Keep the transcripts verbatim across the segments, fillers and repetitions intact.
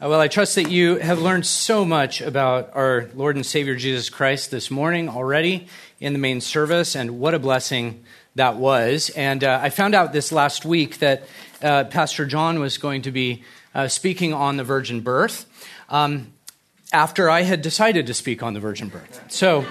Well, I trust that you have learned so much about our Lord and Savior Jesus Christ this morning already in the main service, and what a blessing that was. And uh, I found out this last week that uh, Pastor John was going to be uh, speaking on the virgin birth um, after I had decided to speak on the virgin birth. So,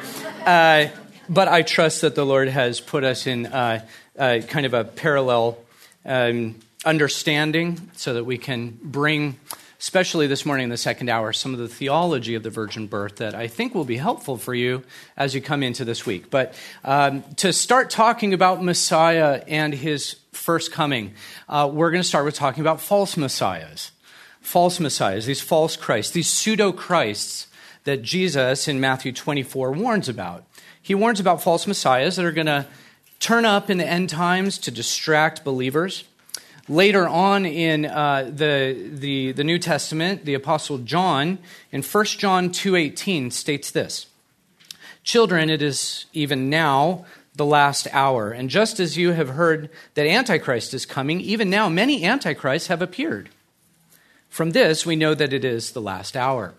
uh, but I trust that the Lord has put us in uh, uh, kind of a parallel um, understanding so that we can bring, especially this morning in the second hour, some of the theology of the virgin birth that I think will be helpful for you as you come into this week. But um, to start talking about Messiah and his first coming, uh, we're going to start with talking about false messiahs. False messiahs, these false Christs, these pseudo-Christs that Jesus in Matthew twenty-four warns about. He warns about false messiahs that are going to turn up in the end times to distract believers. Later on in uh, the, the the New Testament, the Apostle John in First John two eighteen states this: "Children, it is even now the last hour, and just as you have heard that Antichrist is coming, even now many Antichrists have appeared. From this we know that it is the last hour."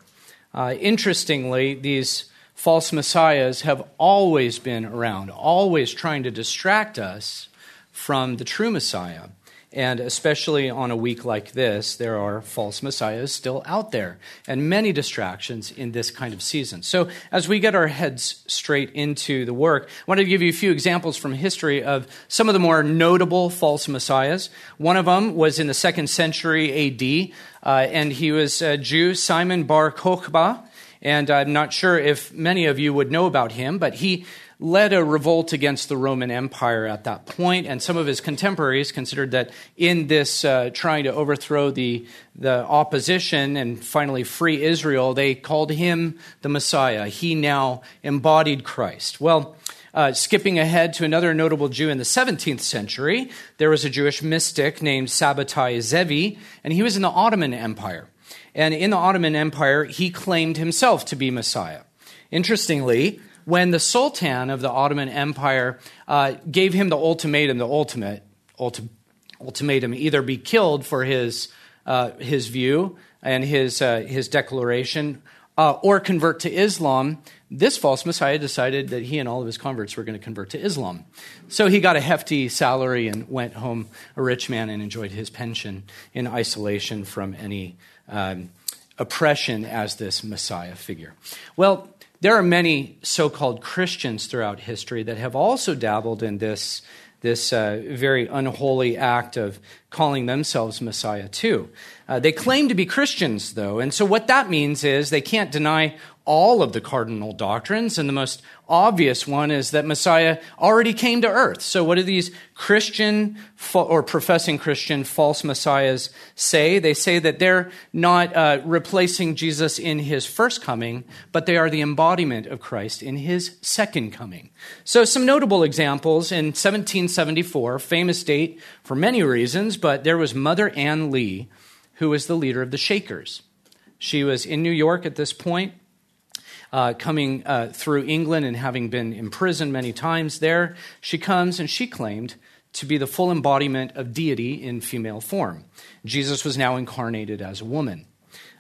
Uh, interestingly, these false messiahs have always been around, always trying to distract us from the true Messiah. And especially on a week like this, there are false messiahs still out there and many distractions in this kind of season. So as we get our heads straight into the work, I want to give you a few examples from history of some of the more notable false messiahs. One of them was in the second century A D, uh, and he was a Jew, Simon Bar Kokhba. And I'm not sure if many of you would know about him, but he led a revolt against the Roman Empire at that point, and some of his contemporaries considered that in this uh, trying to overthrow the, the opposition and finally free Israel, they called him the Messiah. He now embodied Christ. Well, uh, skipping ahead to another notable Jew in the seventeenth century, there was a Jewish mystic named Sabbatai Zevi, and he was in the Ottoman Empire. And in the Ottoman Empire, he claimed himself to be Messiah. Interestingly, when the Sultan of the Ottoman Empire uh, gave him the ultimatum, the ultimate ulti- ultimatum, either be killed for his uh, his view and his uh, his declaration, uh, or convert to Islam, this false messiah decided that he and all of his converts were going to convert to Islam. So he got a hefty salary and went home a rich man and enjoyed his pension in isolation from any um, oppression as this messiah figure. Well, there are many so-called Christians throughout history that have also dabbled in this, this uh, very unholy act of calling themselves Messiah too. Uh, they claim to be Christians, though, and so what that means is they can't deny all of the cardinal doctrines, and the most obvious one is that Messiah already came to earth. So what do these Christian or professing Christian false messiahs say? They say that they're not uh, replacing Jesus in his first coming, but they are the embodiment of Christ in his second coming. So some notable examples: in seventeen seventy-four, famous date for many reasons, but there was Mother Ann Lee, who was the leader of the Shakers. She was in New York at this point, Uh, coming uh, through England and having been imprisoned many times there. She comes and she claimed to be the full embodiment of deity in female form. Jesus was now incarnated as a woman.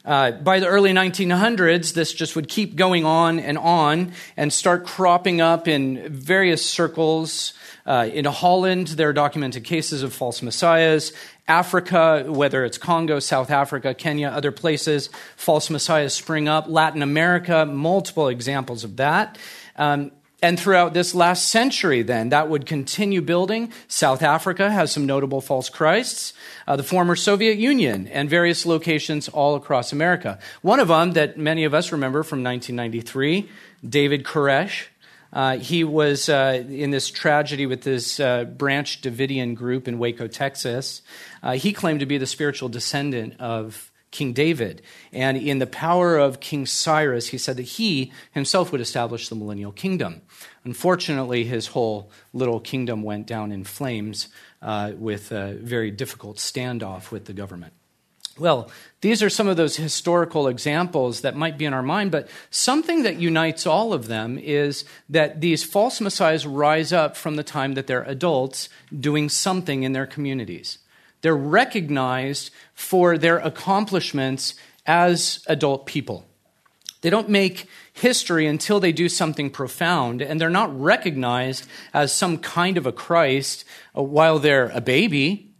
Uh, by the early nineteen hundreds, this just would keep going on and on and start cropping up in various circles. Uh, in Holland, there are documented cases of false messiahs. Africa, whether it's Congo, South Africa, Kenya, other places, false messiahs spring up. Latin America, multiple examples of that. Um, and throughout this last century, then, that would continue building. South Africa has some notable false Christs, uh, the former Soviet Union, and various locations all across America. One of them that many of us remember from nineteen ninety-three, David Koresh. Uh, he was uh, in this tragedy with this uh, Branch Davidian group in Waco, Texas. Uh, he claimed to be the spiritual descendant of King David. And in the power of King Cyrus, he said that he himself would establish the millennial kingdom. Unfortunately, his whole little kingdom went down in flames uh, with a very difficult standoff with the government. Well, these are some of those historical examples that might be in our mind, but something that unites all of them is that these false messiahs rise up from the time that they're adults doing something in their communities. They're recognized for their accomplishments as adult people. They don't make history until they do something profound, and they're not recognized as some kind of a Christ while they're a baby,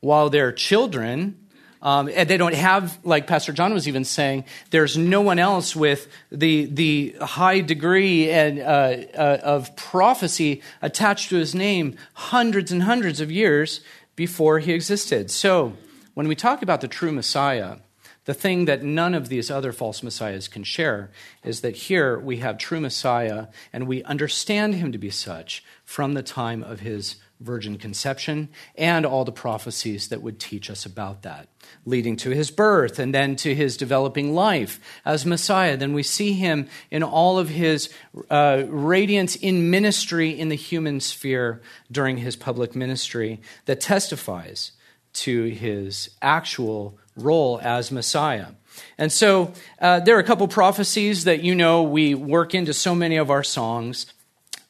while they're children. Um, and they don't have, like Pastor John was even saying, there's no one else with the the high degree and uh, uh, of prophecy attached to his name hundreds and hundreds of years before he existed. So when we talk about the true Messiah, the thing that none of these other false messiahs can share is that here we have true Messiah, and we understand him to be such from the time of his virgin conception and all the prophecies that would teach us about that, leading to his birth and then to his developing life as Messiah. Then we see him in all of his uh, radiance in ministry in the human sphere during his public ministry that testifies to his actual role as Messiah. And so uh, there are a couple prophecies that, you know, we work into so many of our songs.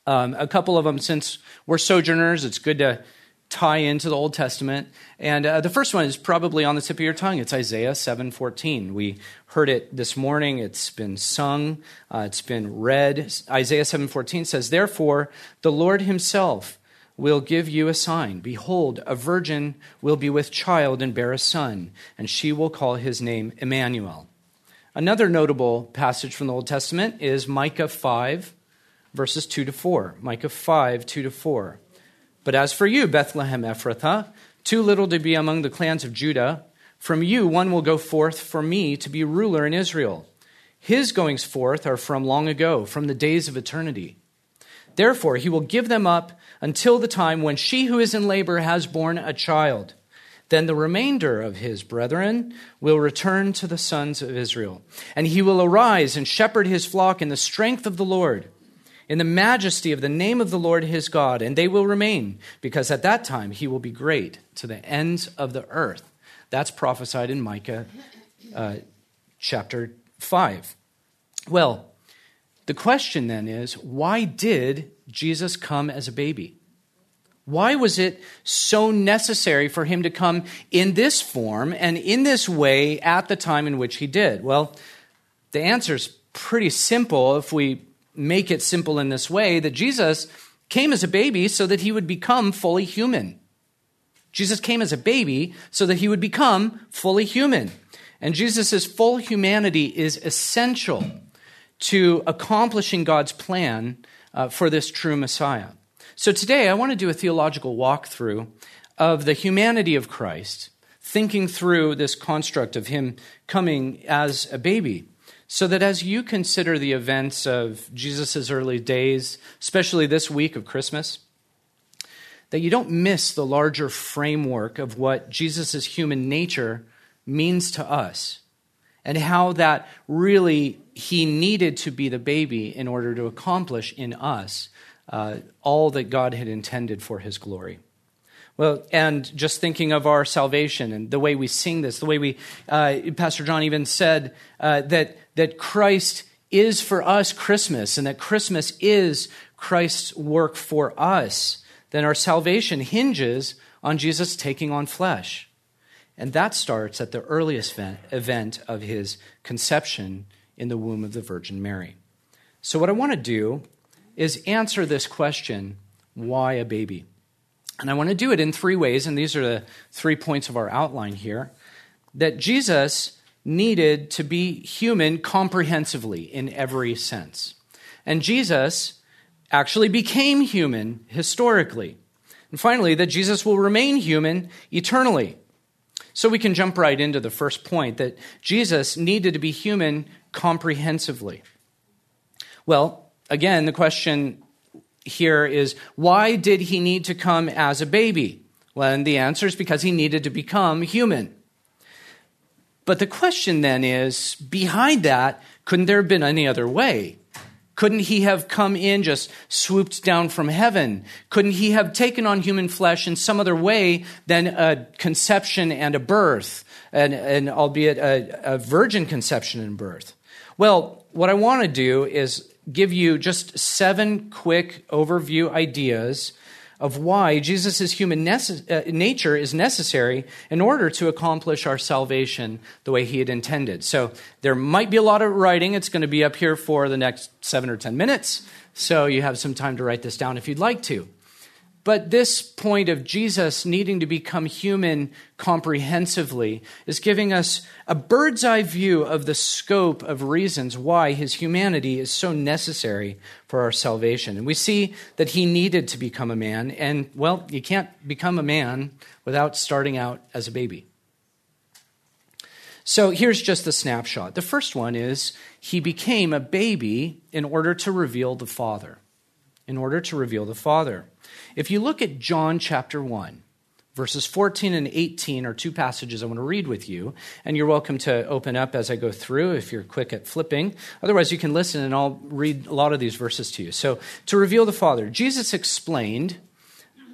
Um, a couple of them, since we're sojourners, it's good to tie into the Old Testament. And uh, the first one is probably on the tip of your tongue. It's Isaiah seven fourteen. We heard it this morning. It's been sung. Uh, it's been read. Isaiah seven fourteen says, "Therefore, the Lord himself will give you a sign. Behold, a virgin will be with child and bear a son, and she will call his name Emmanuel." Another notable passage from the Old Testament is Micah five, verses two to four. Micah five, two to four. "But as for you, Bethlehem Ephrathah, too little to be among the clans of Judah, from you one will go forth for me to be ruler in Israel. His goings forth are from long ago, from the days of eternity. Therefore, he will give them up until the time when she who is in labor has borne a child. Then the remainder of his brethren will return to the sons of Israel. And he will arise and shepherd his flock in the strength of the Lord, in the majesty of the name of the Lord his God. And they will remain, because at that time he will be great to the ends of the earth." That's prophesied in Micah uh, chapter five. Well, the question then is, why did Jesus come as a baby? Why was it so necessary for him to come in this form and in this way at the time in which he did? Well, the answer is pretty simple if we make it simple in this way, that Jesus came as a baby so that he would become fully human. Jesus came as a baby so that he would become fully human. And Jesus' full humanity is essential to accomplishing God's plan uh, for this true Messiah. So today I want to do a theological walkthrough of the humanity of Christ, thinking through this construct of him coming as a baby, so that as you consider the events of Jesus' early days, especially this week of Christmas, that you don't miss the larger framework of what Jesus' human nature means to us, and how that really he needed to be the baby in order to accomplish in us uh, all that God had intended for his glory. Well, and just thinking of our salvation and the way we sing this, the way we, uh, Pastor John even said uh, that that Christ is for us Christmas, and that Christmas is Christ's work for us, then our salvation hinges on Jesus taking on flesh. And that starts at the earliest event of his conception in the womb of the Virgin Mary. So what I want to do is answer this question, why a baby? And I want to do it in three ways, and these are the three points of our outline here, that Jesus needed to be human comprehensively in every sense. And Jesus actually became human historically. And finally, that Jesus will remain human eternally. So we can jump right into the first point, that Jesus needed to be human comprehensively. Well, again, the question here is, why did he need to come as a baby? Well, and the answer is because he needed to become human. But the question then is, behind that, couldn't there have been any other way? Couldn't he have come in, just swooped down from heaven? Couldn't he have taken on human flesh in some other way than a conception and a birth, and, and albeit a, a virgin conception and birth? Well, what I want to do is give you just seven quick overview ideas of why Jesus' human nece- uh, nature is necessary in order to accomplish our salvation the way he had intended. So there might be a lot of writing. It's going to be up here for the next seven or ten minutes, so you have some time to write this down if you'd like to. But this point of Jesus needing to become human comprehensively is giving us a bird's eye view of the scope of reasons why his humanity is so necessary for our salvation. And we see that he needed to become a man. And, well, you can't become a man without starting out as a baby. So here's just the snapshot. The first one is he became a baby in order to reveal the Father. In order to reveal the Father. If you look at John chapter one, verses fourteen and eighteen are two passages I want to read with you, and you're welcome to open up as I go through if you're quick at flipping. Otherwise, you can listen, and I'll read a lot of these verses to you. So, to reveal the Father, Jesus explained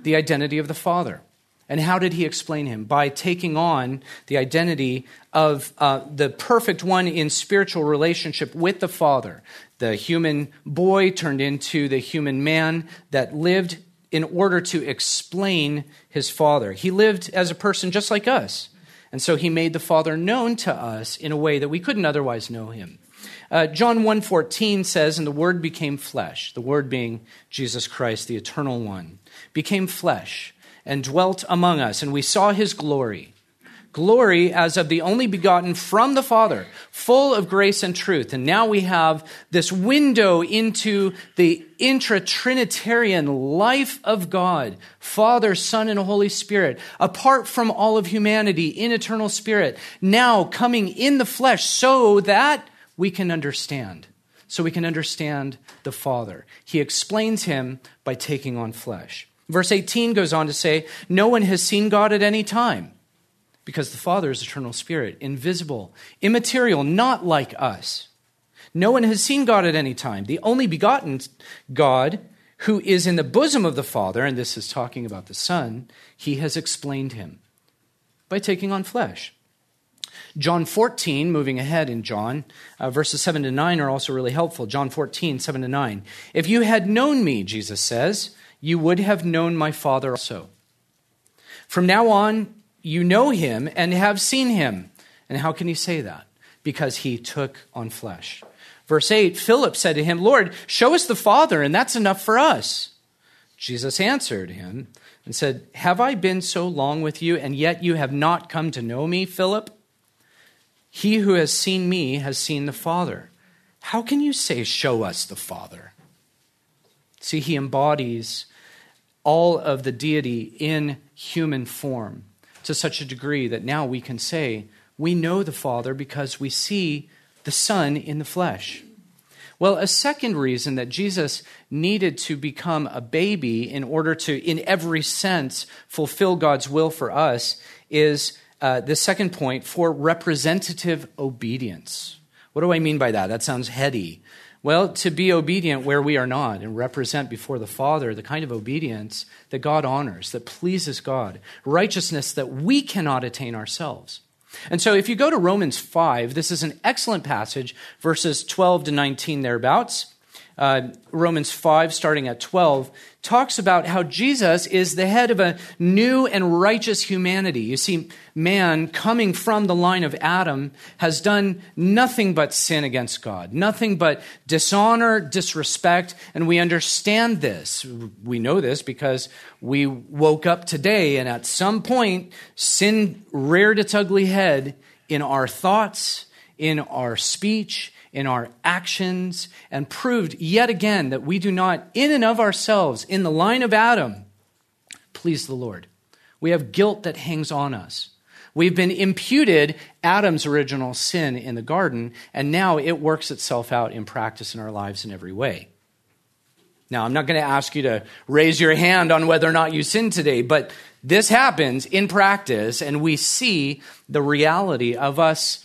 the identity of the Father. And how did he explain him? By taking on the identity of uh, the perfect one in spiritual relationship with the Father, the human boy turned into the human man that lived in order to explain his Father. He lived as a person just like us. And so he made the Father known to us in a way that we couldn't otherwise know him. Uh, John one fourteen says, and the Word became flesh, the Word being Jesus Christ, the eternal one, became flesh and dwelt among us, and we saw his glory. Glory as of the only begotten from the Father, full of grace and truth. And now we have this window into the intra-Trinitarian life of God, Father, Son, and Holy Spirit, apart from all of humanity in eternal spirit, now coming in the flesh so that we can understand. So we can understand the Father. He explains him by taking on flesh. Verse eighteen goes on to say, no one has seen God at any time. Because the Father is eternal spirit, invisible, immaterial, not like us. No one has seen God at any time. The only begotten God who is in the bosom of the Father, and this is talking about the Son, he has explained him by taking on flesh. John fourteen, moving ahead in John, uh, verses seven to nine are also really helpful. John fourteen, seven to nine. If you had known me, Jesus says, you would have known my Father also. From now on, you know him and have seen him. And how can he say that? Because he took on flesh. Verse eight, Philip said to him, Lord, show us the Father, and that's enough for us. Jesus answered him and said, have I been so long with you, and yet you have not come to know me, Philip? He who has seen me has seen the Father. How can you say, show us the Father? See, he embodies all of the deity in human form, to such a degree that now we can say, we know the Father because we see the Son in the flesh. Well, a second reason that Jesus needed to become a baby in order to, in every sense, fulfill God's will for us is uh, the second point, for representative obedience. What do I mean by that? That sounds heady. Well, to be obedient where we are not and represent before the Father the kind of obedience that God honors, that pleases God, righteousness that we cannot attain ourselves. And so if you go to Romans five, this is an excellent passage, verses twelve to nineteen thereabouts. Uh, Romans five, starting at twelve, talks about how Jesus is the head of a new and righteous humanity. You see, man coming from the line of Adam has done nothing but sin against God, nothing but dishonor, disrespect, and we understand this. We know this because we woke up today, and at some point, sin reared its ugly head in our thoughts, in our speech, in our actions, and proved yet again that we do not, in and of ourselves, in the line of Adam, please the Lord. We have guilt that hangs on us. We've been imputed Adam's original sin in the garden, and now it works itself out in practice in our lives in every way. Now, I'm not going to ask you to raise your hand on whether or not you sinned today, but this happens in practice, and we see the reality of us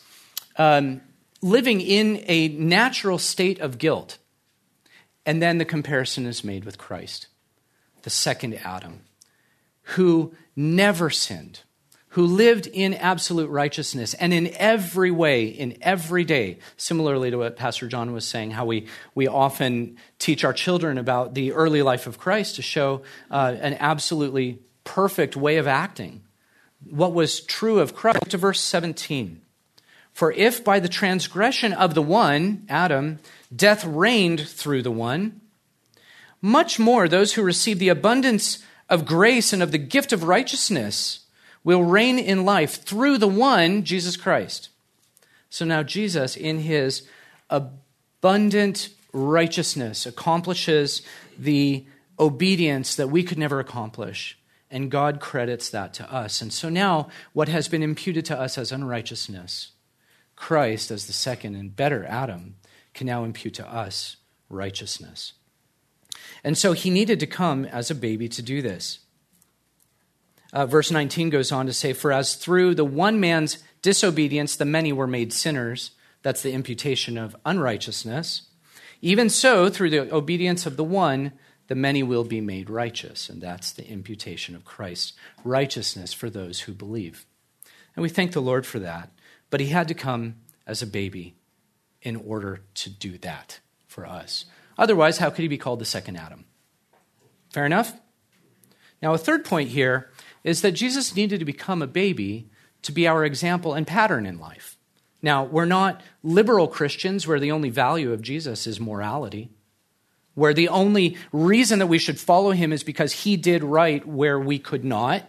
um, living in a natural state of guilt. And then the comparison is made with Christ, the second Adam, who never sinned, who lived in absolute righteousness and in every way, in every day, similarly to what Pastor John was saying, how we, we often teach our children about the early life of Christ to show uh, an absolutely perfect way of acting. What was true of Christ, to verse seventeen. For if by the transgression of the one, Adam, death reigned through the one, much more those who receive the abundance of grace and of the gift of righteousness will reign in life through the one, Jesus Christ. So now Jesus, in his abundant righteousness, accomplishes the obedience that we could never accomplish. And God credits that to us. And so now what has been imputed to us as unrighteousness, Christ as the second and better Adam, can now impute to us righteousness. And so he needed to come as a baby to do this. Uh, verse nineteen goes on to say, for as through the one man's disobedience, the many were made sinners, that's the imputation of unrighteousness, even so through the obedience of the one, the many will be made righteous, and that's the imputation of Christ's righteousness for those who believe. And we thank the Lord for that, but he had to come as a baby in order to do that for us. Otherwise, how could he be called the second Adam? Fair enough? Now, a third point here is that Jesus needed to become a baby to be our example and pattern in life. Now, we're not liberal Christians where the only value of Jesus is morality, where the only reason that we should follow him is because he did right where we could not.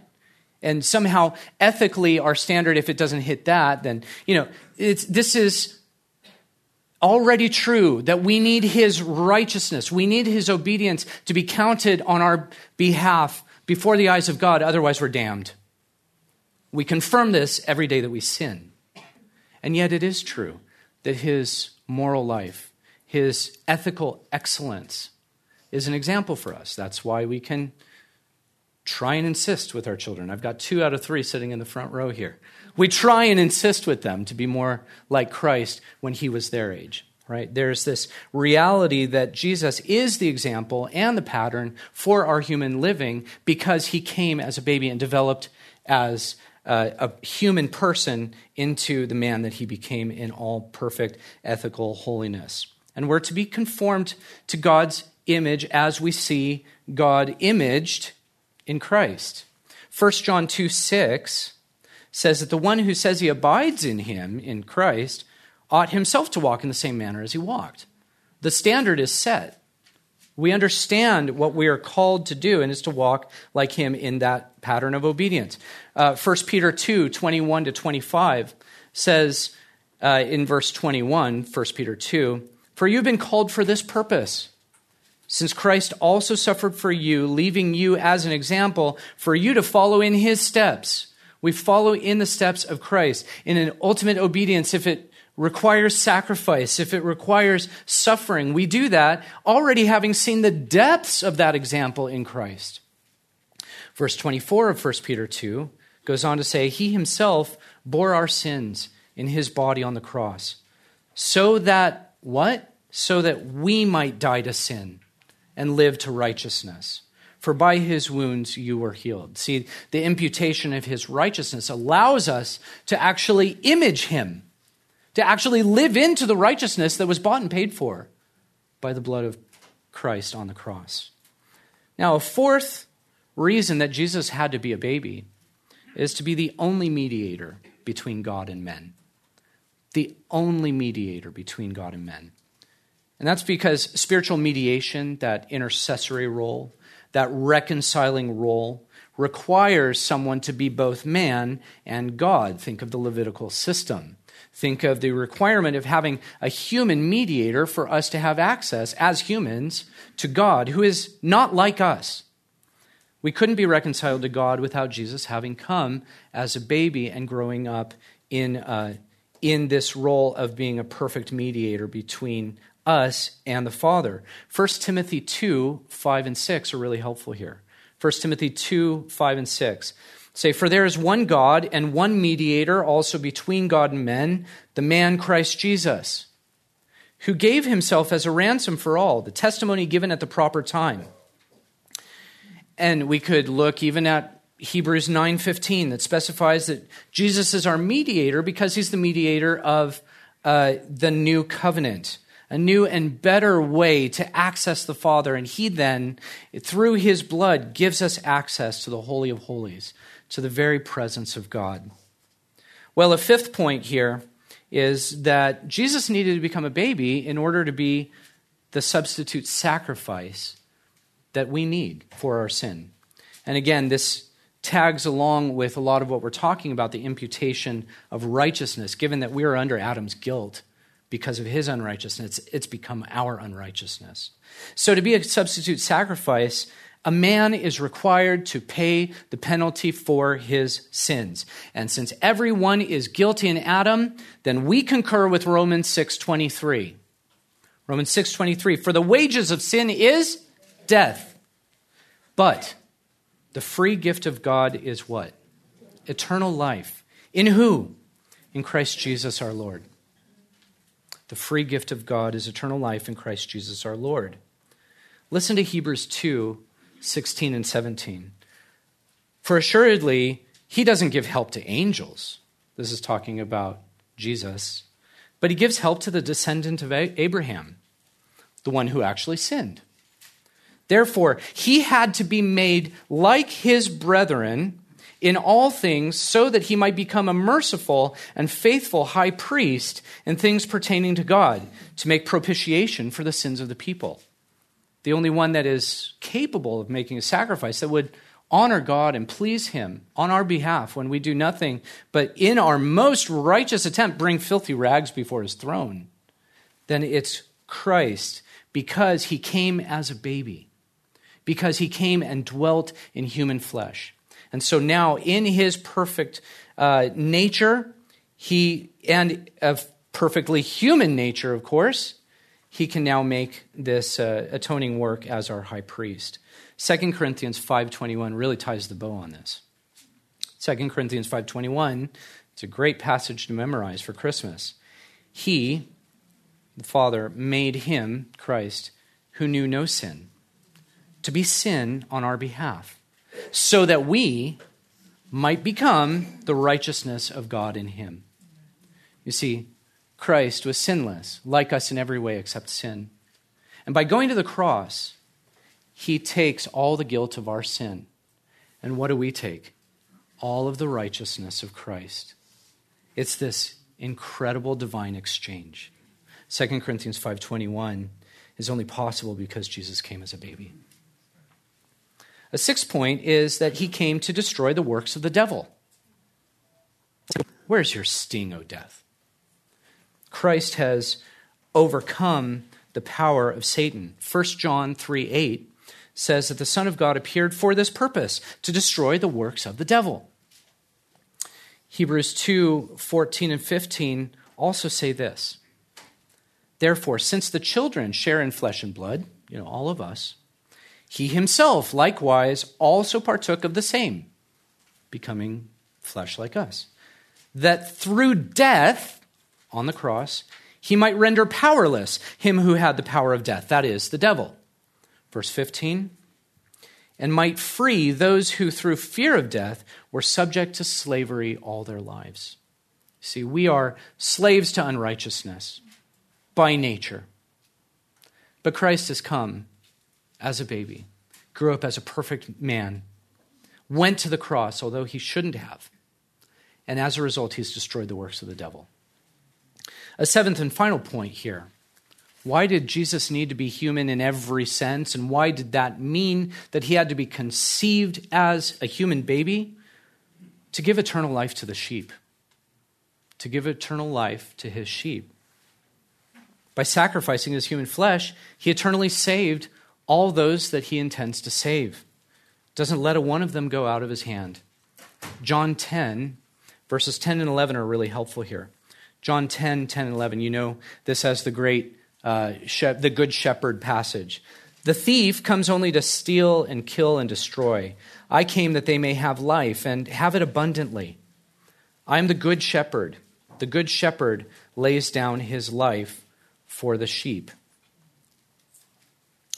And somehow, ethically, our standard, if it doesn't hit that, then, you know, it's this is already true that we need his righteousness, we need his obedience to be counted on our behalf before the eyes of God, otherwise we're damned. We confirm this every day that we sin. And yet it is true that his moral life, his ethical excellence is an example for us. That's why we can try and insist with our children. I've got two out of three sitting in the front row here. We try and insist with them to be more like Christ when he was their age, right? There's this reality that Jesus is the example and the pattern for our human living because he came as a baby and developed as a, a human person into the man that he became in all perfect ethical holiness. And we're to be conformed to God's image as we see God imaged in Christ. First John two six says that the one who says he abides in him, in Christ, ought himself to walk in the same manner as he walked. The standard is set. We understand what we are called to do, and is to walk like him in that pattern of obedience. Uh, First Peter two twenty-one to twenty-five says uh, in verse twenty-one, First Peter two, for you've been called for this purpose, since Christ also suffered for you, leaving you as an example for you to follow in his steps. We follow in the steps of Christ in an ultimate obedience. If it requires sacrifice, if it requires suffering, we do that already having seen the depths of that example in Christ. Verse twenty-four of First Peter two goes on to say, he himself bore our sins in his body on the cross. So that what? So that we might die to sin and live to righteousness. For by his wounds you were healed. See, the imputation of his righteousness allows us to actually image him, to actually live into the righteousness that was bought and paid for by the blood of Christ on the cross. Now, a fourth reason that Jesus had to be a baby is to be the only mediator between God and men. The only mediator between God and men. And that's because spiritual mediation, that intercessory role, that reconciling role, requires someone to be both man and God. Think of the Levitical system. Think of the requirement of having a human mediator for us to have access as humans to God, who is not like us. We couldn't be reconciled to God without Jesus having come as a baby and growing up in, uh, in this role of being a perfect mediator between us and the Father. First Timothy two, five and six are really helpful here. First Timothy two, five and six say, for there is one God and one mediator also between God and men, the man Christ Jesus, who gave himself as a ransom for all, the testimony given at the proper time. And we could look even at Hebrews nine fifteen that specifies that Jesus is our mediator because he's the mediator of uh, the new covenant, a new and better way to access the Father. And he then, through his blood, gives us access to the Holy of Holies, to the very presence of God. Well, a fifth point here is that Jesus needed to become a baby in order to be the substitute sacrifice that we need for our sin. And again, this tags along with a lot of what we're talking about, the imputation of righteousness, given that we are under Adam's guilt because of his unrighteousness. It's become our unrighteousness. So to be a substitute sacrifice, a man is required to pay the penalty for his sins. And since everyone is guilty in Adam, then we concur with Romans six twenty-three. Romans six twenty-three, for the wages of sin is death, but the free gift of God is what? Eternal life. In who? In Christ Jesus our Lord. The free gift of God is eternal life in Christ Jesus our Lord. Listen to Hebrews two sixteen and seventeen. For assuredly, he doesn't give help to angels. This is talking about Jesus. But he gives help to the descendant of Abraham, the one who actually sinned. Therefore, he had to be made like his brethren in all things so that he might become a merciful and faithful high priest in things pertaining to God, to make propitiation for the sins of the people. The only one that is capable of making a sacrifice that would honor God and please him on our behalf when we do nothing, but in our most righteous attempt, bring filthy rags before his throne. Then it's Christ, because he came as a baby, because he came and dwelt in human flesh. And so now in his perfect uh, nature, he and a perfectly human nature, of course, he can now make this uh, atoning work as our high priest. Second Corinthians five twenty-one really ties the bow on this. Second Corinthians five twenty-one, it's a great passage to memorize for Christmas. He, the Father, made him, Christ, who knew no sin, to be sin on our behalf, so that we might become the righteousness of God in him. You see, Christ was sinless, like us in every way except sin. And by going to the cross, he takes all the guilt of our sin. And what do we take? All of the righteousness of Christ. It's this incredible divine exchange. Second Corinthians five twenty-one is only possible because Jesus came as a baby. A sixth point is that he came to destroy the works of the devil. Where's your sting, O death? Christ has overcome the power of Satan. First John three eight says that the Son of God appeared for this purpose, to destroy the works of the devil. Hebrews two fourteen and fifteen also say this. Therefore, since the children share in flesh and blood, you know, all of us, he himself likewise also partook of the same, becoming flesh like us, that through death on the cross, he might render powerless him who had the power of death, that is, the devil. Verse fifteen, and might free those who through fear of death were subject to slavery all their lives. See, we are slaves to unrighteousness by nature. But Christ has come as a baby, grew up as a perfect man, went to the cross, although he shouldn't have. And as a result, he's destroyed the works of the devil. A seventh and final point here. Why did Jesus need to be human in every sense? And why did that mean that he had to be conceived as a human baby? To give eternal life to the sheep. To give eternal life to his sheep. By sacrificing his human flesh, he eternally saved all those that he intends to save. Doesn't let a one of them go out of his hand. John ten, verses ten and eleven are really helpful here. John ten, ten and eleven, you know this as the great, uh, she- the good shepherd passage. The thief comes only to steal and kill and destroy. I came that they may have life and have it abundantly. I am the good shepherd. The good shepherd lays down his life for the sheep.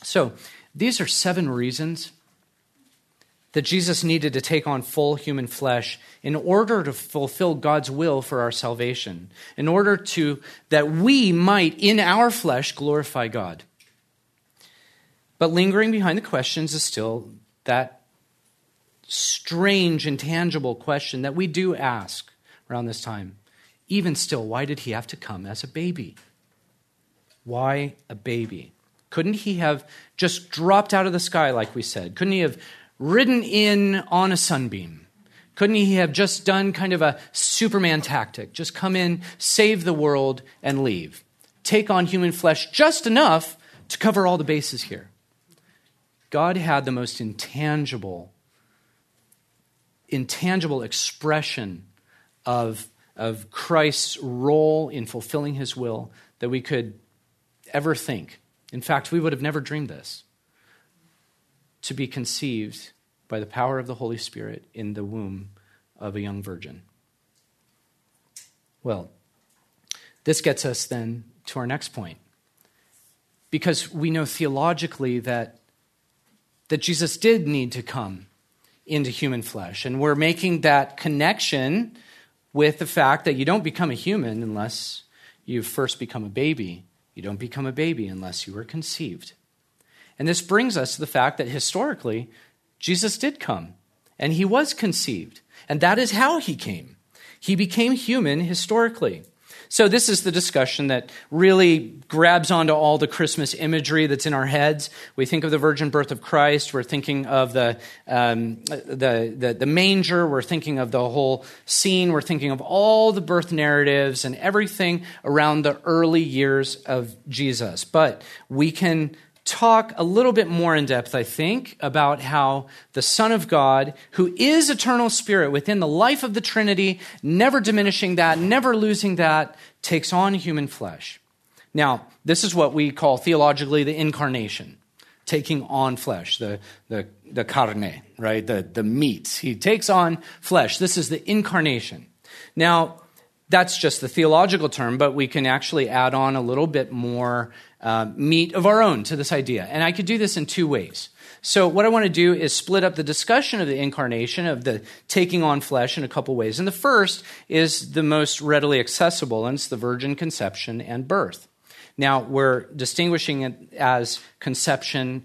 So, these are seven reasons that Jesus needed to take on full human flesh in order to fulfill God's will for our salvation, in order to that we might, in our flesh, glorify God. But lingering behind the questions is still that strange, intangible question that we do ask around this time. Even still, why did he have to come as a baby? Why a baby? Couldn't he have just dropped out of the sky, like we said? Couldn't he have ridden in on a sunbeam? Couldn't he have just done kind of a Superman tactic? Just come in, save the world, and leave. Take on human flesh just enough to cover all the bases here. God had the most intangible, intangible expression of, of Christ's role in fulfilling his will that we could ever think. In fact, we would have never dreamed this. To be conceived by the power of the Holy Spirit in the womb of a young virgin. Well, this gets us then to our next point. Because we know theologically that, that Jesus did need to come into human flesh. And we're making that connection with the fact that you don't become a human unless you first become a baby. You don't become a baby unless you were conceived. And this brings us to the fact that historically, Jesus did come, and he was conceived. And that is how he came. He became human historically. So this is the discussion that really grabs onto all the Christmas imagery that's in our heads. We think of the virgin birth of Christ. We're thinking of the um, the, the the manger. We're thinking of the whole scene. We're thinking of all the birth narratives and everything around the early years of Jesus. But we can talk a little bit more in depth, I think, about how the Son of God, who is eternal spirit within the life of the Trinity, never diminishing that, never losing that, takes on human flesh. Now, this is what we call theologically the incarnation, taking on flesh, the, the, the carne, right? The, the meat. He takes on flesh. This is the incarnation. Now, that's just the theological term, but we can actually add on a little bit more Uh, meat of our own to this idea. And I could do this in two ways. So what I want to do is split up the discussion of the incarnation, of the taking on flesh, in a couple ways. And the first is the most readily accessible, and it's the virgin conception and birth. Now, we're distinguishing it as conception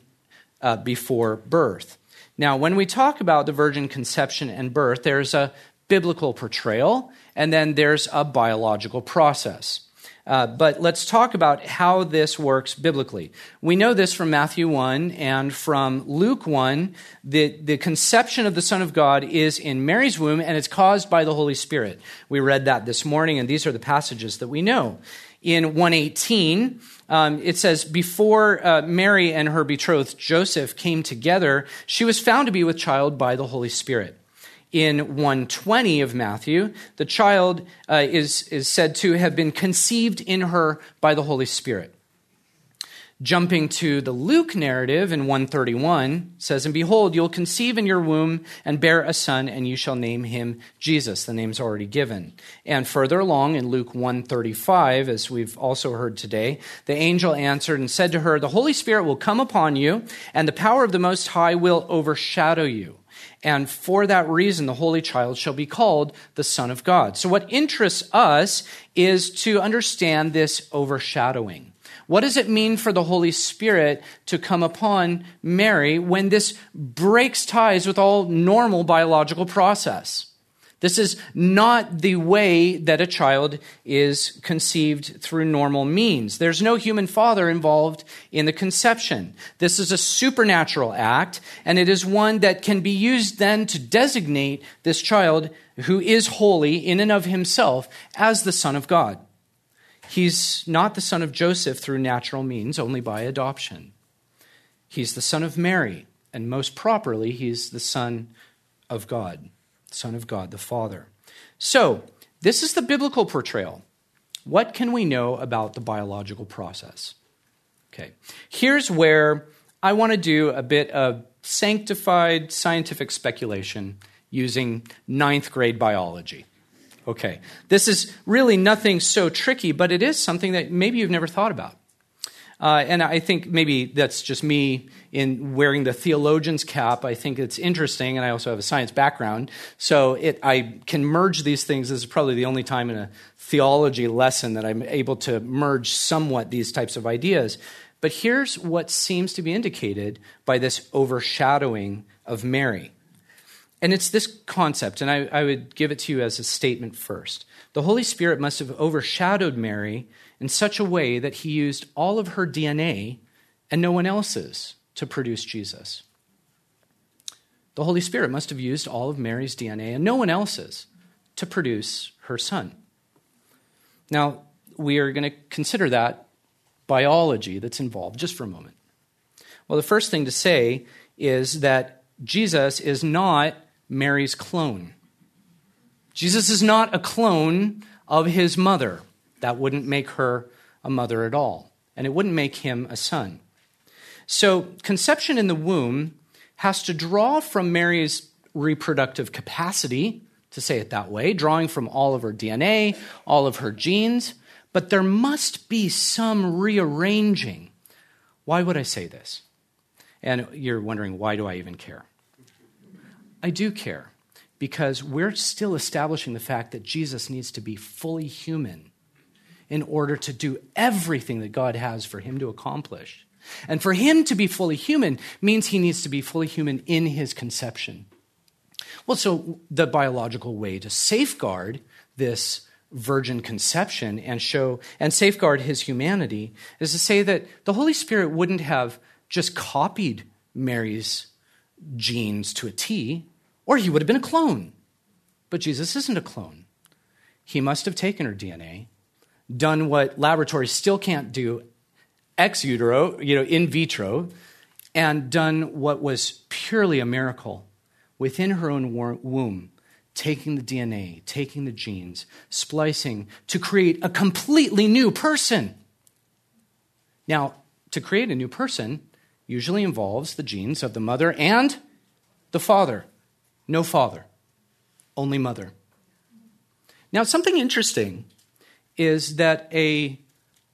uh, before birth. Now, when we talk about the virgin conception and birth, there's a biblical portrayal, and then there's a biological process. Uh, but let's talk about how this works biblically. We know this from Matthew one and from Luke one, that the conception of the Son of God is in Mary's womb, and it's caused by the Holy Spirit. We read that this morning, and these are the passages that we know. In one eighteen, um, it says, before uh, Mary and her betrothed Joseph came together, she was found to be with child by the Holy Spirit. In one twenty of Matthew, the child uh, is, is said to have been conceived in her by the Holy Spirit. Jumping to the Luke narrative in one thirty-one, says, and behold, you'll conceive in your womb and bear a son, and you shall name him Jesus. The name's already given. And further along in Luke one thirty-five, as we've also heard today, the angel answered and said to her, the Holy Spirit will come upon you, and the power of the Most High will overshadow you. And for that reason, the Holy Child shall be called the Son of God. So what interests us is to understand this overshadowing. What does it mean for the Holy Spirit to come upon Mary when this breaks ties with all normal biological process? This is not the way that a child is conceived through normal means. There's no human father involved in the conception. This is a supernatural act, and it is one that can be used then to designate this child who is holy in and of himself as the Son of God. He's not the son of Joseph through natural means, only by adoption. He's the son of Mary, and most properly, he's the Son of God. Son of God the Father. So, this is the biblical portrayal. What can we know about the biological process? Okay, here's where I want to do a bit of sanctified scientific speculation using ninth grade biology. Okay, this is really nothing so tricky, but it is something that maybe you've never thought about. Uh, and I think maybe that's just me in wearing the theologian's cap. I think it's interesting, and I also have a science background, so it, I can merge these things. This is probably the only time in a theology lesson that I'm able to merge somewhat these types of ideas. But here's what seems to be indicated by this overshadowing of Mary. And it's this concept, and I, I would give it to you as a statement first. The Holy Spirit must have overshadowed Mary in such a way that he used all of her D N A and no one else's to produce Jesus. The Holy Spirit must have used all of Mary's D N A and no one else's to produce her son. Now, we are going to consider that biology that's involved just for a moment. Well, the first thing to say is that Jesus is not Mary's clone. Jesus is not a clone of his mother. That wouldn't make her a mother at all, and it wouldn't make him a son. So conception in the womb has to draw from Mary's reproductive capacity, to say it that way, drawing from all of her D N A, all of her genes, but there must be some rearranging. Why would I say this? And you're wondering, why do I even care? I do care, because we're still establishing the fact that Jesus needs to be fully human in order to do everything that God has for him to accomplish. And for him to be fully human means he needs to be fully human in his conception. Well, so the biological way to safeguard this virgin conception and show and safeguard his humanity is to say that the Holy Spirit wouldn't have just copied Mary's genes to a T, or he would have been a clone. But Jesus isn't a clone. He must have taken her D N A, done what laboratories still can't do, ex utero, you know, in vitro, and done what was purely a miracle within her own womb, taking the D N A, taking the genes, splicing to create a completely new person. Now, to create a new person usually involves the genes of the mother and the father. No father, only mother. Now, something interesting is that a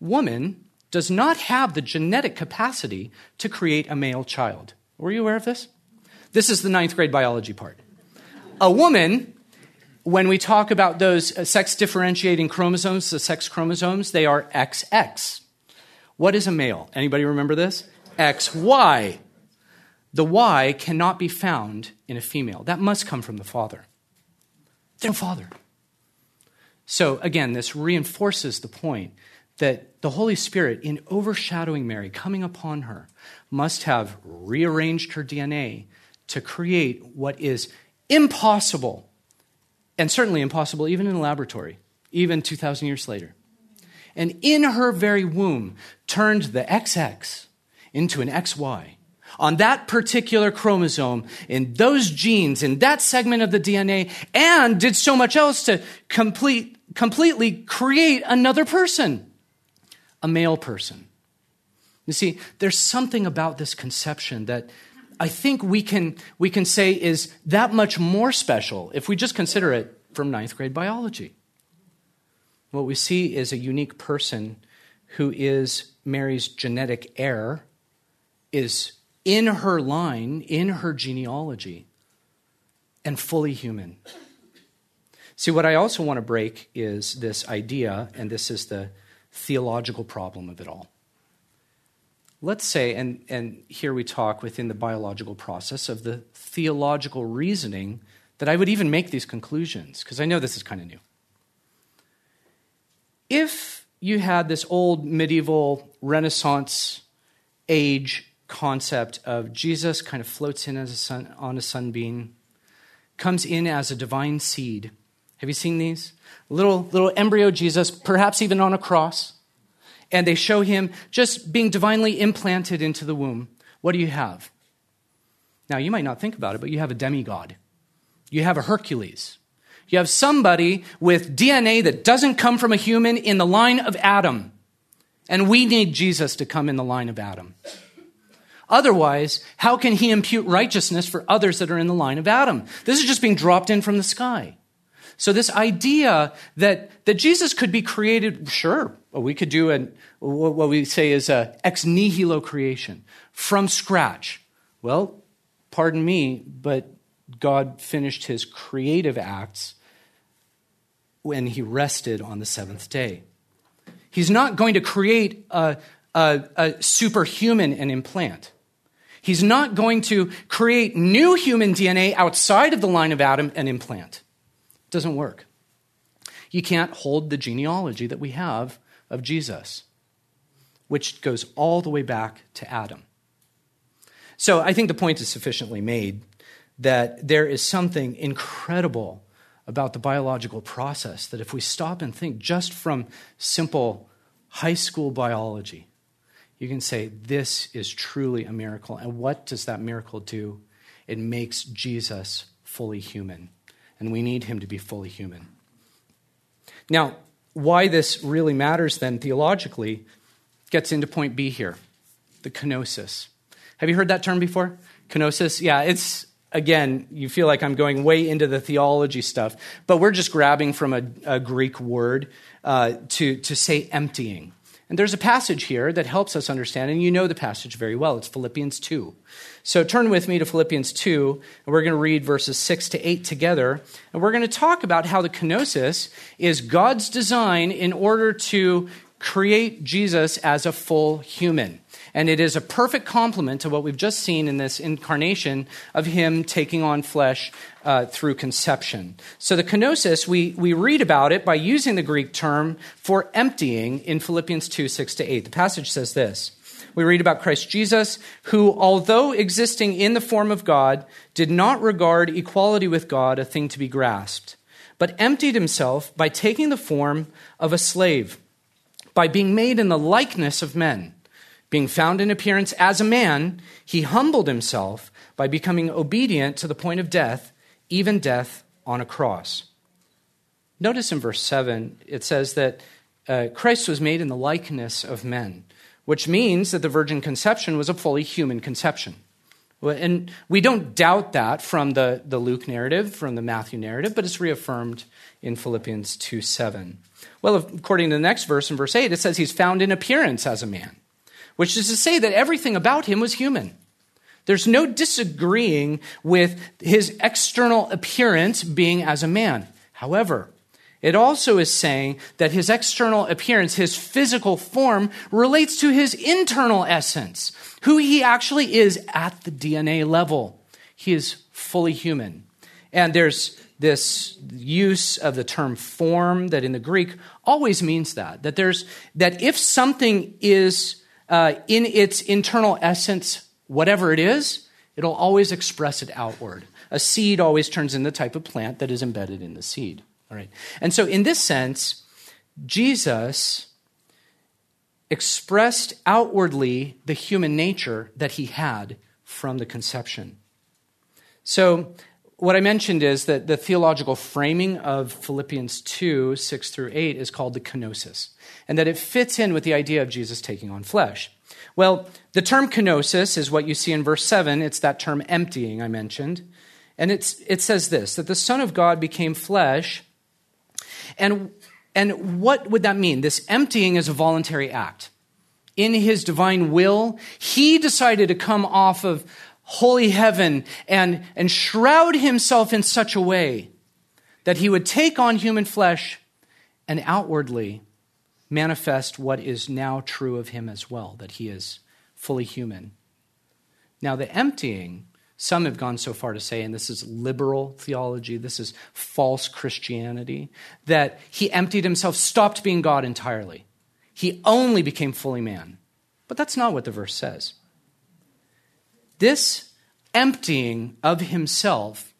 woman does not have the genetic capacity to create a male child. Were you aware of this? This is the ninth grade biology part. A woman, when we talk about those sex-differentiating chromosomes, the sex chromosomes, they are X X. What is a male? Anybody remember this? X Y. The Y cannot be found in a female. That must come from the father. Their father. So again, this reinforces the point that the Holy Spirit, in overshadowing Mary, coming upon her, must have rearranged her D N A to create what is impossible, and certainly impossible even in a laboratory, even two thousand years later. And in her very womb, turned the X X into an X Y. On that particular chromosome, in those genes, in that segment of the D N A, and did so much else to complete, completely create another person, a male person. You see, there's something about this conception that I think we can, we can say is that much more special if we just consider it from ninth grade biology. What we see is a unique person who is Mary's genetic heir, is in her line, in her genealogy, and fully human. See, what I also want to break is this idea, and this is the theological problem of it all. Let's say, and, and here we talk within the biological process of the theological reasoning that I would even make these conclusions, because I know this is kind of new. If you had this old medieval Renaissance age concept of Jesus kind of floats in as a sun, on a sunbeam, comes in as a divine seed. Have you seen these? Little little embryo Jesus, perhaps even on a cross, and they show him just being divinely implanted into the womb. What do you have? Now, you might not think about it, but you have a demigod. You have a Hercules. You have somebody with D N A that doesn't come from a human in the line of Adam, and we need Jesus to come in the line of Adam. Otherwise, how can he impute righteousness for others that are in the line of Adam? This is just being dropped in from the sky. So this idea that, that Jesus could be created, sure, What we could do, and what we say is a ex nihilo creation, from scratch. Well, pardon me, but God finished his creative acts when he rested on the seventh day. He's not going to create a, a, a superhuman and implant. He's not going to create new human D N A outside of the line of Adam and implant. It doesn't work. You can't hold the genealogy that we have of Jesus, which goes all the way back to Adam. So I think the point is sufficiently made that there is something incredible about the biological process that if we stop and think just from simple high school biology, you can say, this is truly a miracle. And what does that miracle do? It makes Jesus fully human. And we need him to be fully human. Now, why this really matters then theologically gets into point B here, the kenosis. Have you heard that term before? Kenosis? Yeah, it's, again, you feel like I'm going way into the theology stuff, but we're just grabbing from a, a Greek word uh, to, to say emptying. And there's a passage here that helps us understand, and you know the passage very well. It's Philippians two. So turn with me to Philippians two, and we're going to read verses six to eight together, and we're going to talk about how the kenosis is God's design in order to create Jesus as a full human. And it is a perfect complement to what we've just seen in this incarnation of him taking on flesh uh, through conception. So the kenosis, we, we read about it by using the Greek term for emptying in Philippians two, six to eight. The passage says this. We read about Christ Jesus, who, although existing in the form of God, did not regard equality with God a thing to be grasped, but emptied himself by taking the form of a slave, by being made in the likeness of men. Being found in appearance as a man, he humbled himself by becoming obedient to the point of death, even death on a cross. Notice in verse seven, it says that uh, Christ was made in the likeness of men, which means that the virgin conception was a fully human conception. And we don't doubt that from the, the Luke narrative, from the Matthew narrative, but it's reaffirmed in Philippians two seven. Well, according to the next verse, in verse eight, it says he's found in appearance as a man, which is to say that everything about him was human. There's no disagreeing with his external appearance being as a man. However, it also is saying that his external appearance, his physical form, relates to his internal essence, who he actually is at the D N A level. He is fully human. And there's this use of the term form that in the Greek always means that, that there's that if something is Uh, in its internal essence, whatever it is, it'll always express it outward. A seed always turns into the type of plant that is embedded in the seed. All right. And so in this sense, Jesus expressed outwardly the human nature that he had from the conception. So what I mentioned is that the theological framing of Philippians two, six through eight is called the kenosis, and that it fits in with the idea of Jesus taking on flesh. Well, the term kenosis is what you see in verse seven. It's that term emptying I mentioned. And it's, it says this, that the Son of God became flesh. And, and what would that mean? This emptying is a voluntary act. In his divine will, he decided to come off of holy heaven and, and shroud himself in such a way that he would take on human flesh and outwardly manifest what is now true of him as well, that he is fully human. Now, the emptying, some have gone so far to say, and this is liberal theology, this is false Christianity, that he emptied himself, stopped being God entirely. He only became fully man. But that's not what the verse says. This emptying of himself,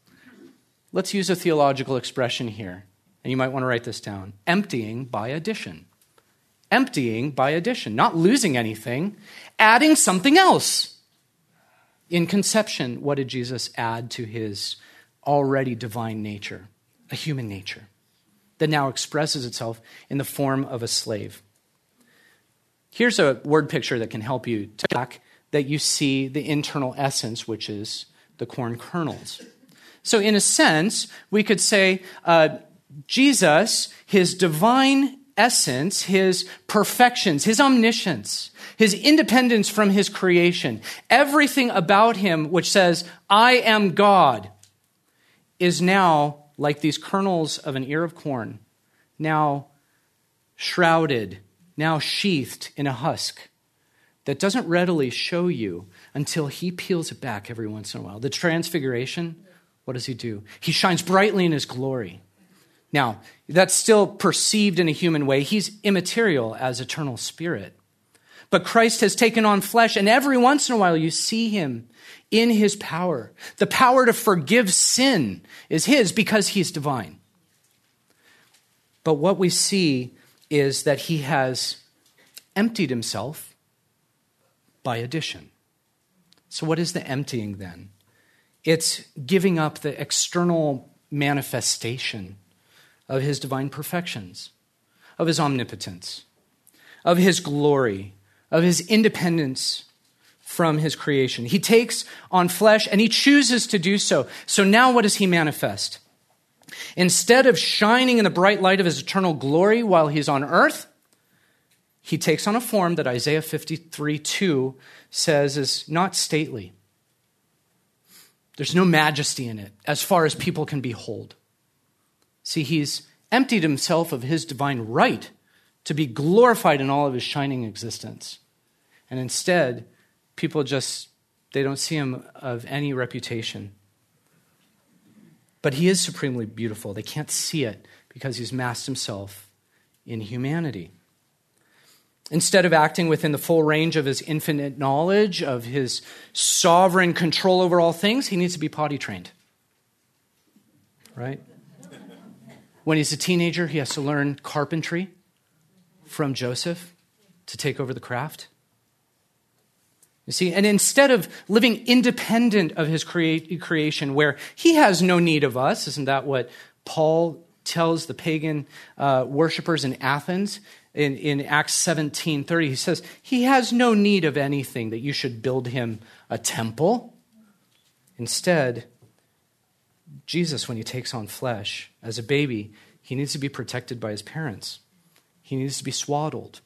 let's use a theological expression here, and you might want to write this down, emptying by addition. Emptying by addition, not losing anything, adding something else. In conception, what did Jesus add to his already divine nature? A human nature that now expresses itself in the form of a slave. Here's a word picture that can help you track that you see the internal essence, which is the corn kernels. So in a sense, we could say uh, Jesus, his divine essence, his perfections, his omniscience, his independence from his creation. Everything about him which says, I am God, is now like these kernels of an ear of corn, now shrouded, now sheathed in a husk that doesn't readily show you until he peels it back every once in a while. The transfiguration, what does he do? He shines brightly in his glory. Now, that's still perceived in a human way. He's immaterial as eternal spirit. But Christ has taken on flesh, and every once in a while you see him in his power. The power to forgive sin is his because he's divine. But what we see is that he has emptied himself by addition. So what is the emptying then? It's giving up the external manifestation of his divine perfections, of his omnipotence, of his glory, of his independence from his creation. He takes on flesh and he chooses to do so. So now what does he manifest? Instead of shining in the bright light of his eternal glory while he's on earth, he takes on a form that Isaiah fifty-three two says is not stately. There's no majesty in it as far as people can behold. See, he's emptied himself of his divine right to be glorified in all of his shining existence. And instead, people just, they don't see him of any reputation. But he is supremely beautiful. They can't see it because he's masked himself in humanity. Instead of acting within the full range of his infinite knowledge, of his sovereign control over all things, he needs to be potty trained, right? When he's a teenager, he has to learn carpentry from Joseph to take over the craft. You see, and instead of living independent of his crea- creation where he has no need of us, isn't that what Paul tells the pagan uh, worshipers in Athens in, in Acts seventeen thirty? He says, he has no need of anything that you should build him a temple. Instead, Jesus, when he takes on flesh as a baby, he needs to be protected by his parents. He needs to be swaddled.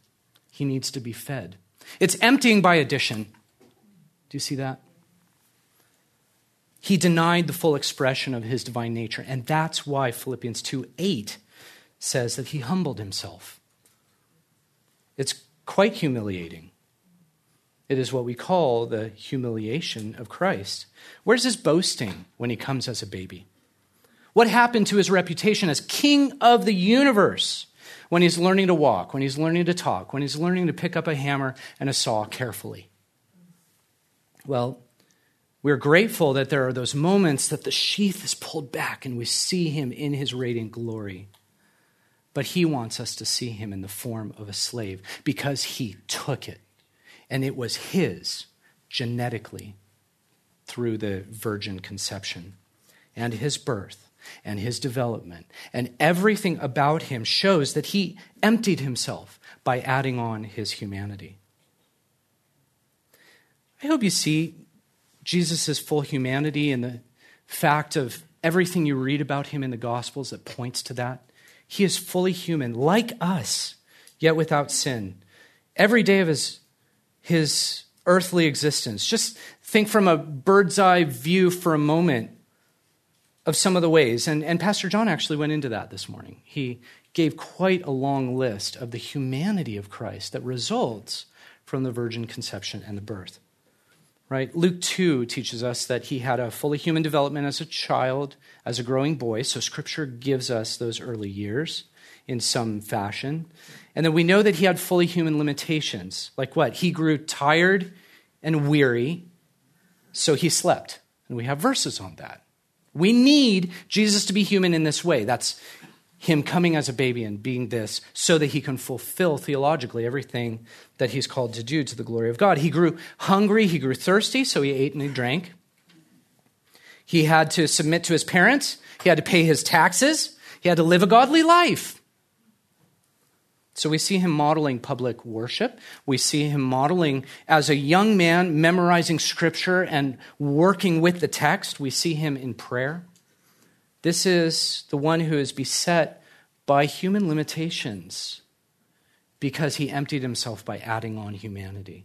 He needs to be fed. It's emptying by addition. Do you see that? He denied the full expression of his divine nature, and that's why Philippians two eight says that he humbled himself. It's quite humiliating. It is what we call the humiliation of Christ. Where's his boasting when he comes as a baby? What happened to his reputation as king of the universe when he's learning to walk, when he's learning to talk, when he's learning to pick up a hammer and a saw carefully? Well, we're grateful that there are those moments that the sheath is pulled back and we see him in his radiant glory. But he wants us to see him in the form of a slave because he took it. And it was his genetically through the virgin conception and his birth and his development. And everything about him shows that he emptied himself by adding on his humanity. I hope you see Jesus' full humanity and the fact of everything you read about him in the Gospels that points to that. He is fully human, like us, yet without sin. Every day of his his earthly existence. Just think from a bird's eye view for a moment of some of the ways. And, and Pastor John actually went into that this morning. He gave quite a long list of the humanity of Christ that results from the virgin conception and the birth, right? Luke two teaches us that he had a fully human development as a child, as a growing boy. So Scripture gives us those early years in some fashion. And then we know that he had fully human limitations. Like what? He grew tired and weary, so he slept. And we have verses on that. We need Jesus to be human in this way. That's him coming as a baby and being this so that he can fulfill theologically everything that he's called to do to the glory of God. He grew hungry, he grew thirsty, so he ate and he drank. He had to submit to his parents. He had to pay his taxes. He had to live a godly life. So we see him modeling public worship. We see him modeling as a young man, memorizing scripture and working with the text. We see him in prayer. This is the one who is beset by human limitations because he emptied himself by adding on humanity.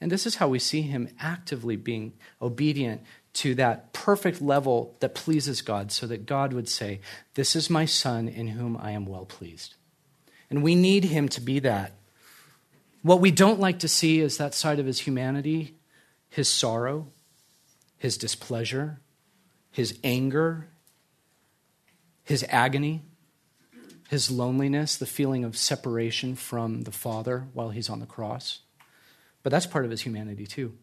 And this is how we see him actively being obedient to that perfect level that pleases God, so that God would say, "This is my son in whom I am well pleased." And we need him to be that. What we don't like to see is that side of his humanity, his sorrow, his displeasure, his anger, his agony, his loneliness, the feeling of separation from the Father while he's on the cross. But that's part of his humanity too.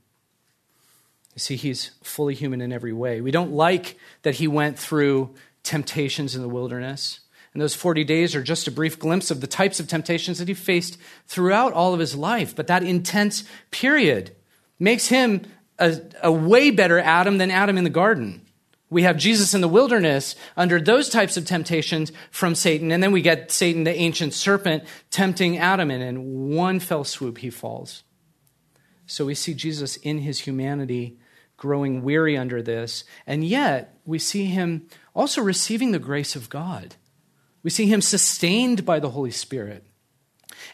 You see, he's fully human in every way. We don't like that he went through temptations in the wilderness. And those forty days are just a brief glimpse of the types of temptations that he faced throughout all of his life. But that intense period makes him a, a way better Adam than Adam in the garden. We have Jesus in the wilderness under those types of temptations from Satan. And then we get Satan, the ancient serpent, tempting Adam. And in one fell swoop, he falls. So we see Jesus in his humanity growing weary under this. And yet we see him also receiving the grace of God. We see him sustained by the Holy Spirit,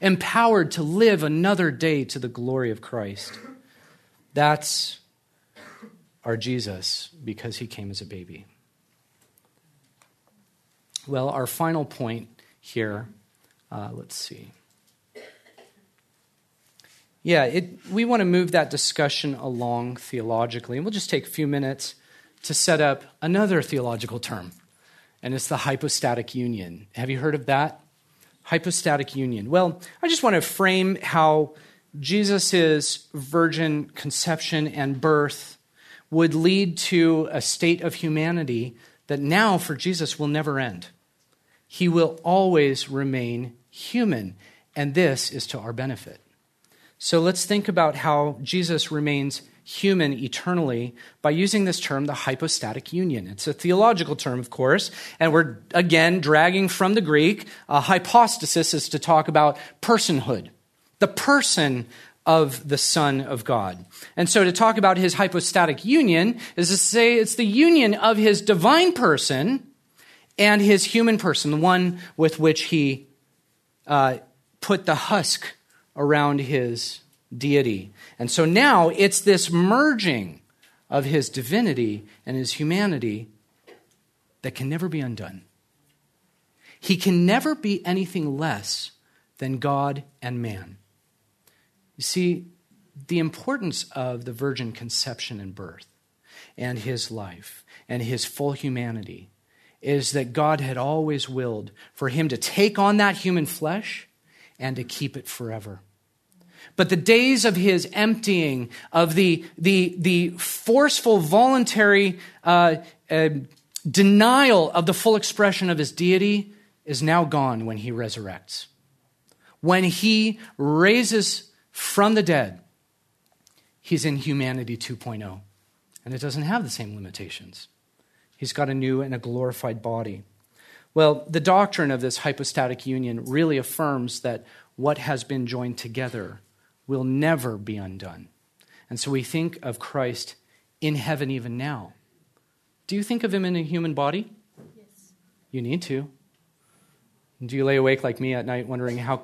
empowered to live another day to the glory of Christ. That's our Jesus, because he came as a baby. Well, our final point here, uh, let's see. Yeah, it, we want to move that discussion along theologically, and we'll just take a few minutes to set up another theological term, and it's the hypostatic union. Have you heard of that? Hypostatic union. Well, I just want to frame how Jesus' virgin conception and birth would lead to a state of humanity that now for Jesus will never end. He will always remain human, and this is to our benefit. So let's think about how Jesus remains human eternally by using this term, the hypostatic union. It's a theological term, of course, and we're, again, dragging from the Greek. Uh, hypostasis is to talk about personhood, the person of the Son of God. And so to talk about his hypostatic union is to say it's the union of his divine person and his human person, the one with which he uh, put the husk around his deity. And so now it's this merging of his divinity and his humanity that can never be undone. He can never be anything less than God and man. You see, the importance of the virgin conception and birth and his life and his full humanity is that God had always willed for him to take on that human flesh and to keep it forever. But the days of his emptying, of the, the, the forceful, voluntary uh, uh, denial of the full expression of his deity is now gone when he resurrects. When he raises from the dead, he's in humanity two point oh, and it doesn't have the same limitations. He's got a new and a glorified body. Well, the doctrine of this hypostatic union really affirms that what has been joined together will never be undone. And so we think of Christ in heaven even now. Do you think of him in a human body? Yes. You need to. Do you lay awake like me at night wondering how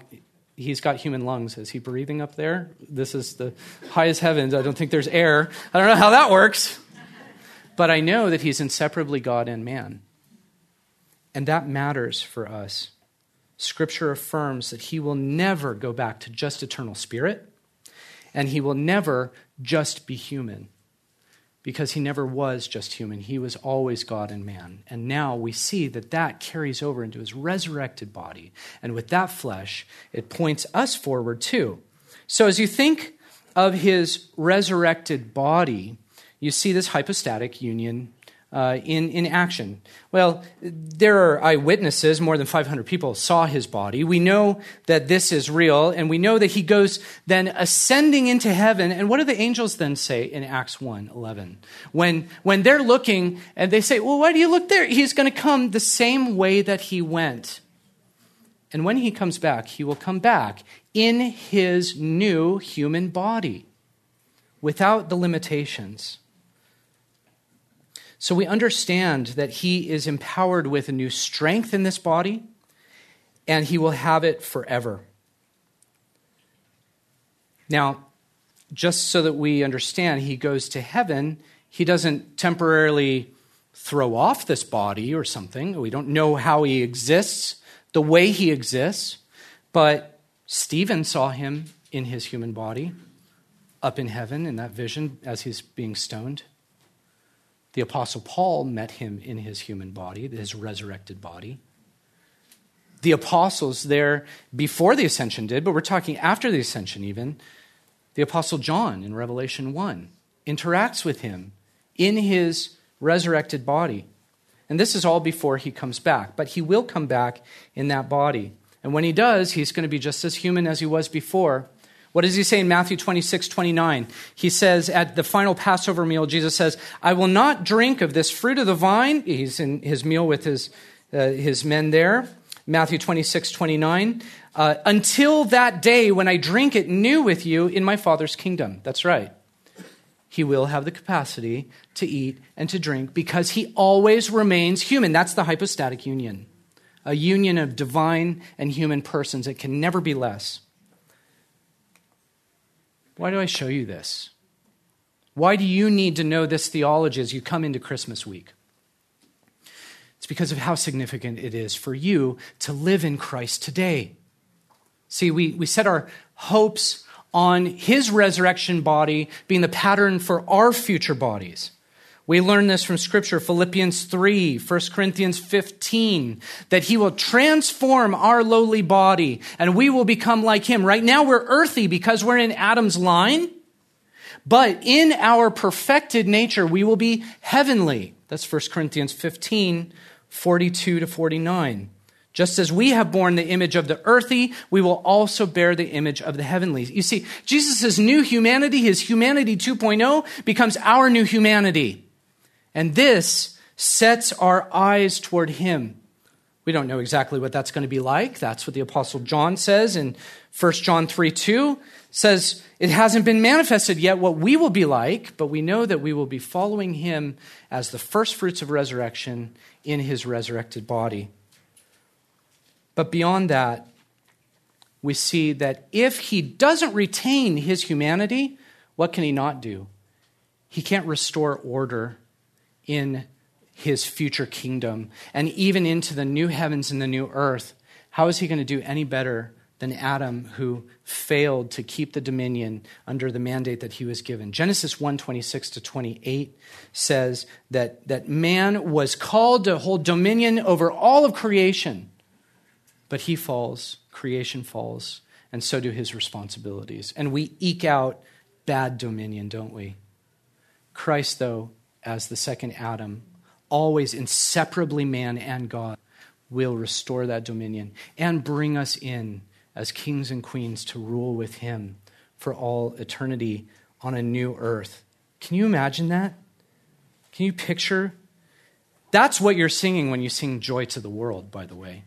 he's got human lungs? Is he breathing up there? This is the highest heavens. I don't think there's air. I don't know how that works. But I know that he's inseparably God and man. And that matters for us. Scripture affirms that he will never go back to just eternal spirit, and he will never just be human, because he never was just human. He was always God and man. And now we see that that carries over into his resurrected body. And with that flesh, it points us forward too. So as you think of his resurrected body, you see this hypostatic union Uh, in, in action. Well, there are eyewitnesses. More than five hundred people saw his body. We know that this is real, and we know that he goes then ascending into heaven. And what do the angels then say in Acts one eleven? When, when they're looking, and they say, well, why do you look there? He's going to come the same way that he went. And when he comes back, he will come back in his new human body without the limitations. So we understand that he is empowered with a new strength in this body, and he will have it forever. Now, just so that we understand, he goes to heaven. He doesn't temporarily throw off this body or something. We don't know how he exists, the way he exists, but Stephen saw him in his human body up in heaven in that vision as he's being stoned. The Apostle Paul met him in his human body, his resurrected body. The apostles there before the ascension did, but we're talking after the ascension even. The Apostle John in Revelation one interacts with him in his resurrected body. And this is all before he comes back, but he will come back in that body. And when he does, he's going to be just as human as he was before. What does he say in Matthew twenty-six, twenty-nine? He says at the final Passover meal, Jesus says, I will not drink of this fruit of the vine. He's in his meal with his, uh, his men there. Matthew twenty-six, twenty-nine, uh, until that day when I drink it new with you in my Father's kingdom. That's right. He will have the capacity to eat and to drink because he always remains human. That's the hypostatic union, a union of divine and human persons. It can never be less. Why do I show you this? Why do you need to know this theology as you come into Christmas week? It's because of how significant it is for you to live in Christ today. See, we, we set our hopes on his resurrection body being the pattern for our future bodies. We learn this from Scripture, Philippians three, First Corinthians fifteen, that he will transform our lowly body and we will become like him. Right now we're earthy because we're in Adam's line, but in our perfected nature we will be heavenly. That's First Corinthians fifteen, forty-two to forty-nine. Just as we have borne the image of the earthy, we will also bear the image of the heavenly. You see, Jesus' new humanity, his humanity two point oh, becomes our new humanity. And this sets our eyes toward him. We don't know exactly what that's going to be like. That's what the Apostle John says in First John three, two. Says, it hasn't been manifested yet what we will be like, but we know that we will be following him as the first fruits of resurrection in his resurrected body. But beyond that, we see that if he doesn't retain his humanity, what can he not do? He can't restore order in his future kingdom and even into the new heavens and the new earth. How is he going to do any better than Adam, who failed to keep the dominion under the mandate that he was given? Genesis one, twenty-six to twenty-eight says that, that man was called to hold dominion over all of creation, but he falls, creation falls, and so do his responsibilities. And we eke out bad dominion, don't we? Christ, though, as the second Adam, always inseparably man and God, will restore that dominion and bring us in as kings and queens to rule with him for all eternity on a new earth. Can you imagine that? Can you picture? That's what you're singing when you sing Joy to the World, by the way.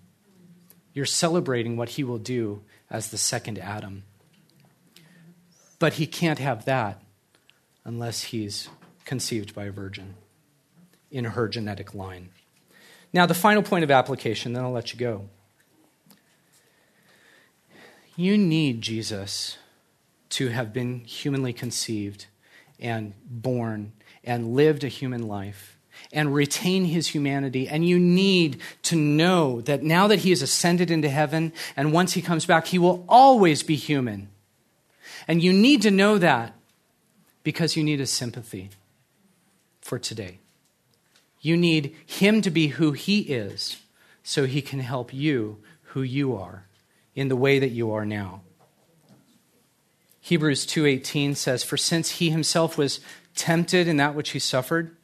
You're celebrating what he will do as the second Adam. But he can't have that unless he's conceived by a virgin in her genetic line. Now, the final point of application, then I'll let you go. You need Jesus to have been humanly conceived and born and lived a human life and retain his humanity. And you need to know that now that he has ascended into heaven and once he comes back, he will always be human. And you need to know that because you need his sympathy for today. You need him to be who he is so he can help you who you are in the way that you are now. Hebrews two eighteen says, for since he himself was tempted in that which he suffered,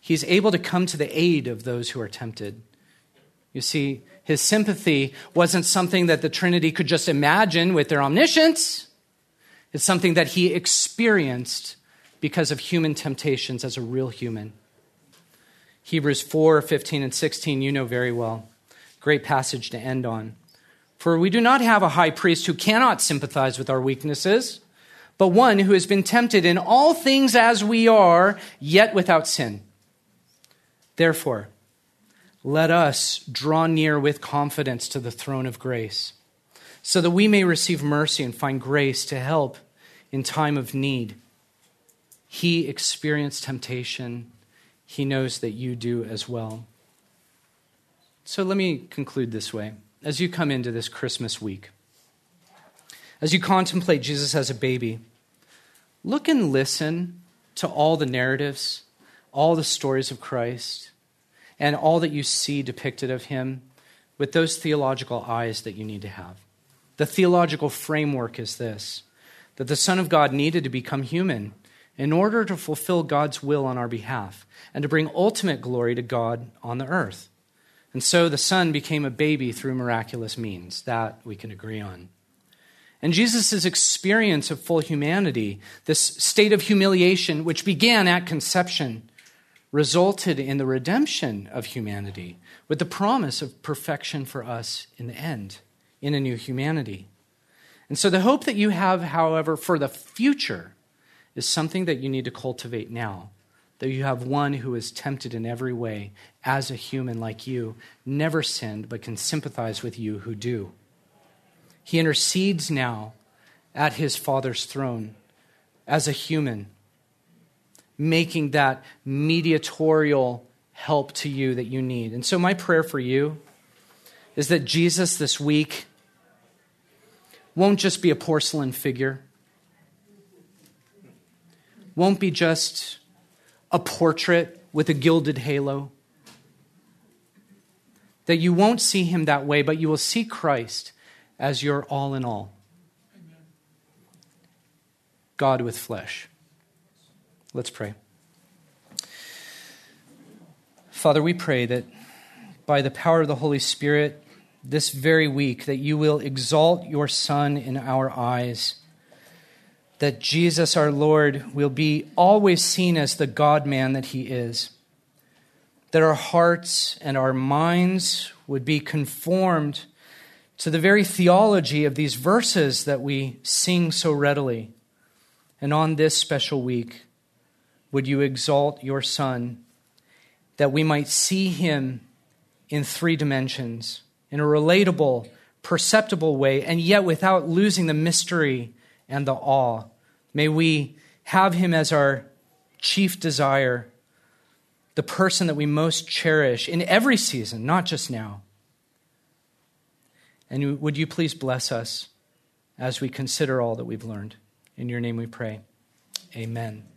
he's able to come to the aid of those who are tempted. You see, his sympathy wasn't something that the Trinity could just imagine with their omniscience. It's something that he experienced because of human temptations as a real human. Hebrews four, fifteen, and sixteen, you know very well. Great passage to end on. For we do not have a high priest who cannot sympathize with our weaknesses, but one who has been tempted in all things as we are, yet without sin. Therefore, let us draw near with confidence to the throne of grace, so that we may receive mercy and find grace to help in time of need. He experienced temptation. He knows that you do as well. So let me conclude this way. As you come into this Christmas week, as you contemplate Jesus as a baby, look and listen to all the narratives, all the stories of Christ, and all that you see depicted of him with those theological eyes that you need to have. The theological framework is this, that the Son of God needed to become human in order to fulfill God's will on our behalf and to bring ultimate glory to God on the earth. And so the Son became a baby through miraculous means. That we can agree on. And Jesus' experience of full humanity, this state of humiliation which began at conception, resulted in the redemption of humanity with the promise of perfection for us in the end, in a new humanity. And so the hope that you have, however, for the future is something that you need to cultivate now, that you have one who is tempted in every way as a human like you, never sinned, but can sympathize with you who do. He intercedes now at his Father's throne as a human, making that mediatorial help to you that you need. And so my prayer for you is that Jesus this week won't just be a porcelain figure, won't be just a portrait with a gilded halo, that you won't see him that way, but you will see Christ as your all in all. God with flesh. Let's pray. Father, we pray that by the power of the Holy Spirit, this very week, that you will exalt your Son in our eyes, that Jesus our Lord will be always seen as the God-man that he is, that our hearts and our minds would be conformed to the very theology of these verses that we sing so readily. And on this special week, would you exalt your Son, that we might see him in three dimensions, in a relatable, perceptible way, and yet without losing the mystery and the awe. May we have him as our chief desire, the person that we most cherish in every season, not just now. And would you please bless us as we consider all that we've learned? In your name we pray. Amen.